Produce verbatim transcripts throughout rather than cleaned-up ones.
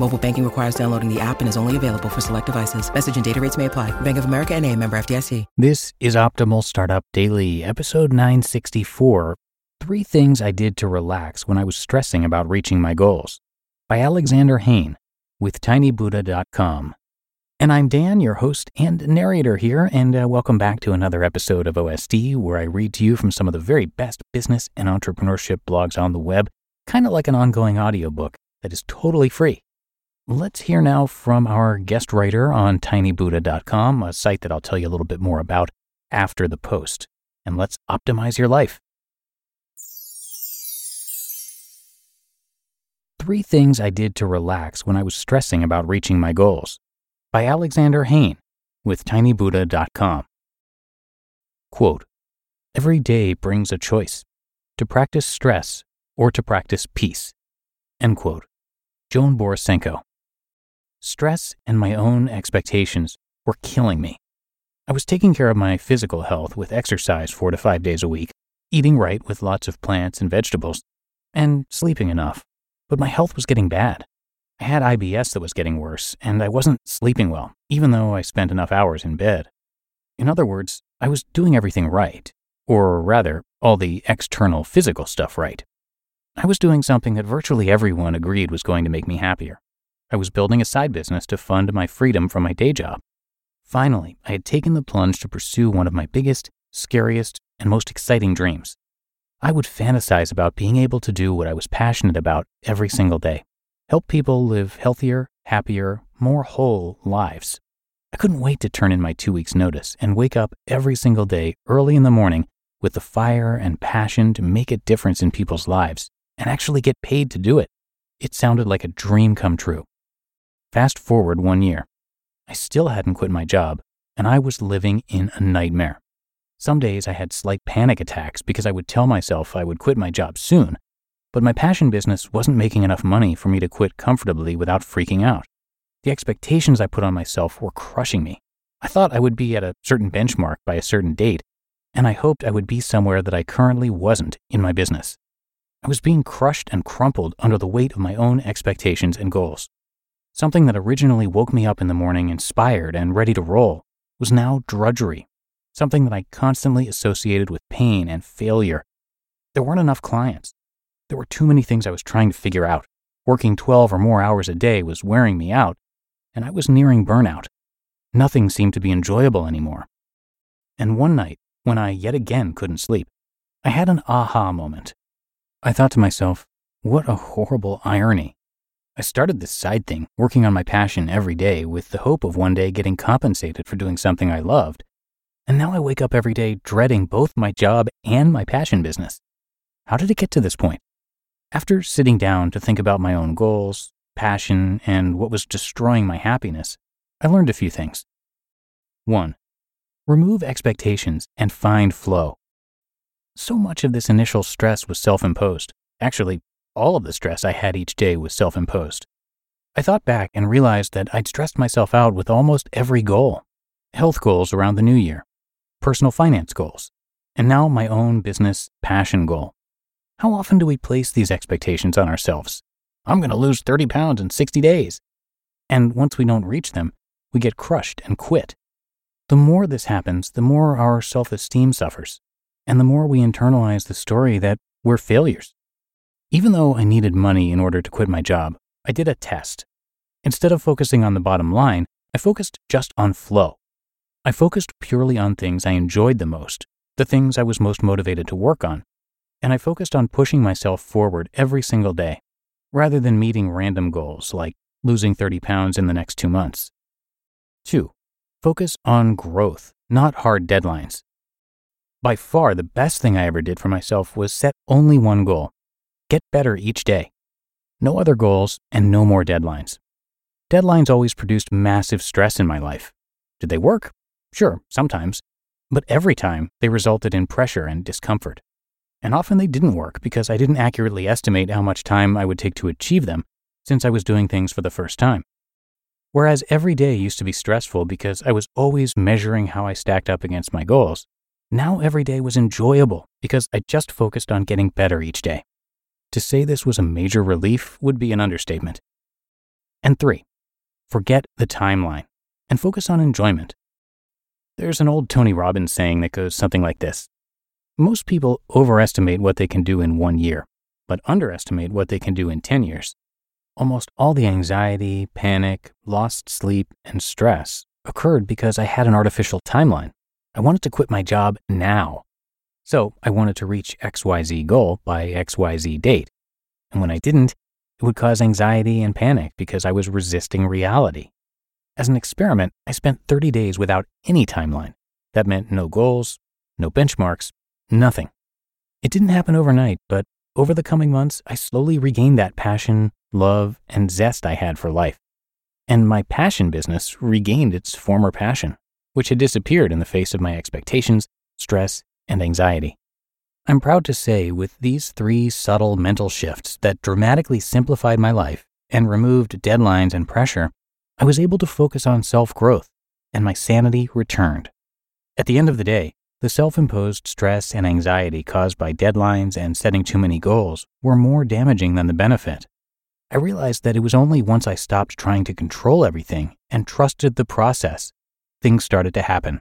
Mobile banking requires downloading the app and is only available for select devices. Message and data rates may apply. Bank of America N A, member F D I C. This is Optimal Startup Daily, episode nine sixty-four, Three Things I Did to Relax When I Was Stressing About Reaching My Goals, by Alexander Heyne, with tiny buddha dot com. And I'm Dan, your host and narrator here, and uh, welcome back to another episode of O S D, where I read to you from some of the very best business and entrepreneurship blogs on the web, kind of like an ongoing audiobook that is totally free. Let's hear now from our guest writer on tiny buddha dot com, a site that I'll tell you a little bit more about after the post. And let's optimize your life. Three Things I Did to Relax When I Was Stressing About Reaching My Goals, by Alexander Heyne, with tiny buddha dot com. Quote, "Every day brings a choice, to practice stress or to practice peace." End quote. Joan Borisenko. Stress and my own expectations were killing me. I was taking care of my physical health with exercise four to five days a week, eating right with lots of plants and vegetables, and sleeping enough. But my health was getting bad. I had I B S that was getting worse, and I wasn't sleeping well, even though I spent enough hours in bed. In other words, I was doing everything right, or rather, all the external physical stuff right. I was doing something that virtually everyone agreed was going to make me happier. I was building a side business to fund my freedom from my day job. Finally, I had taken the plunge to pursue one of my biggest, scariest, and most exciting dreams. I would fantasize about being able to do what I was passionate about every single day, help people live healthier, happier, more whole lives. I couldn't wait to turn in my two weeks' notice and wake up every single day early in the morning with the fire and passion to make a difference in people's lives, and actually get paid to do it. It sounded like a dream come true. Fast forward one year. I still hadn't quit my job, and I was living in a nightmare. Some days I had slight panic attacks because I would tell myself I would quit my job soon, but my passion business wasn't making enough money for me to quit comfortably without freaking out. The expectations I put on myself were crushing me. I thought I would be at a certain benchmark by a certain date, and I hoped I would be somewhere that I currently wasn't in my business. I was being crushed and crumpled under the weight of my own expectations and goals. Something that originally woke me up in the morning inspired and ready to roll was now drudgery, something that I constantly associated with pain and failure. There weren't enough clients. There were too many things I was trying to figure out. Working twelve or more hours a day was wearing me out, and I was nearing burnout. Nothing seemed to be enjoyable anymore. And one night, when I yet again couldn't sleep, I had an aha moment. I thought to myself, what a horrible irony. I started this side thing, working on my passion every day with the hope of one day getting compensated for doing something I loved, and now I wake up every day dreading both my job and my passion business. How did it get to this point? After sitting down to think about my own goals, passion, and what was destroying my happiness, I learned a few things. One, remove expectations and find flow. So much of this initial stress was self-imposed. Actually, all of the stress I had each day was self-imposed. I thought back and realized that I'd stressed myself out with almost every goal. Health goals around the new year, personal finance goals, and now my own business passion goal. How often do we place these expectations on ourselves? I'm going to lose thirty pounds in sixty days. And once we don't reach them, we get crushed and quit. The more this happens, the more our self-esteem suffers, and the more we internalize the story that we're failures. Even though I needed money in order to quit my job, I did a test. Instead of focusing on the bottom line, I focused just on flow. I focused purely on things I enjoyed the most, the things I was most motivated to work on, and I focused on pushing myself forward every single day, rather than meeting random goals like losing thirty pounds in the next two months. Two, focus on growth, not hard deadlines. By far, the best thing I ever did for myself was set only one goal: get better each day. No other goals and no more deadlines. Deadlines always produced massive stress in my life. Did they work? Sure, sometimes. But every time, they resulted in pressure and discomfort. And often they didn't work because I didn't accurately estimate how much time I would take to achieve them, since I was doing things for the first time. Whereas every day used to be stressful because I was always measuring how I stacked up against my goals, now every day was enjoyable because I just focused on getting better each day. To say this was a major relief would be an understatement. And three, forget the timeline and focus on enjoyment. There's an old Tony Robbins saying that goes something like this. Most people overestimate what they can do in one year, but underestimate what they can do in ten years. Almost all the anxiety, panic, lost sleep, and stress occurred because I had an artificial timeline. I wanted to quit my job now. So I wanted to reach X Y Z goal by X Y Z date. And when I didn't, it would cause anxiety and panic because I was resisting reality. As an experiment, I spent thirty days without any timeline. That meant no goals, no benchmarks, nothing. It didn't happen overnight, but over the coming months, I slowly regained that passion, love, and zest I had for life. And my passion business regained its former passion, which had disappeared in the face of my expectations, stress, and anxiety. I'm proud to say, with these three subtle mental shifts that dramatically simplified my life and removed deadlines and pressure, I was able to focus on self-growth, and my sanity returned. At the end of the day, the self-imposed stress and anxiety caused by deadlines and setting too many goals were more damaging than the benefit. I realized that it was only once I stopped trying to control everything and trusted the process, things started to happen.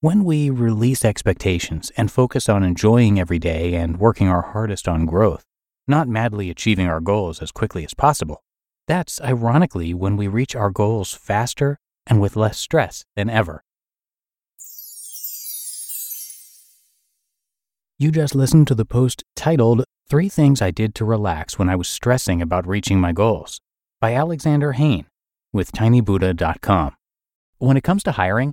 When we release expectations and focus on enjoying every day and working our hardest on growth, not madly achieving our goals as quickly as possible, that's ironically when we reach our goals faster and with less stress than ever. You just listened to the post titled Three Things I Did to Relax When I Was Stressing About Reaching My Goals by Alexander Heyne with tiny buddha dot com. When it comes to hiring,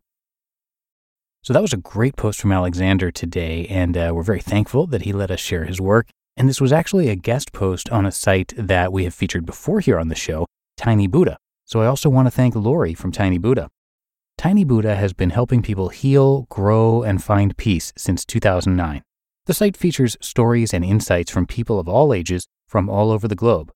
So that was a great post from Alexander today, and uh, we're very thankful that he let us share his work. And this was actually a guest post on a site that we have featured before here on the show, Tiny Buddha. So I also want to thank Lori from Tiny Buddha. Tiny Buddha has been helping people heal, grow, and find peace since two thousand nine. The site features stories and insights from people of all ages from all over the globe.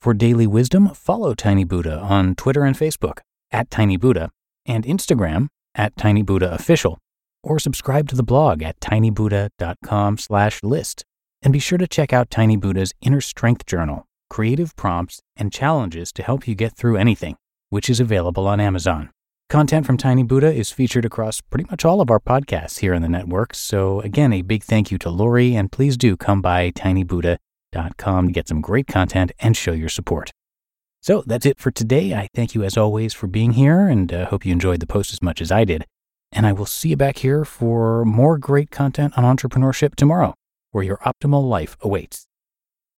For daily wisdom, follow Tiny Buddha on Twitter and Facebook, at Tiny Buddha, and Instagram, at Tiny Buddha Official, or subscribe to the blog at tinybuddha.com slash list. And be sure to check out Tiny Buddha's Inner Strength Journal, creative prompts, and challenges to help you get through anything, which is available on Amazon. Content from Tiny Buddha is featured across pretty much all of our podcasts here in the network. So again, a big thank you to Lori, and please do come by tiny buddha dot com to get some great content and show your support. So that's it for today. I thank you as always for being here, and uh, hope you enjoyed the post as much as I did. And I will see you back here for more great content on entrepreneurship tomorrow, where your optimal life awaits.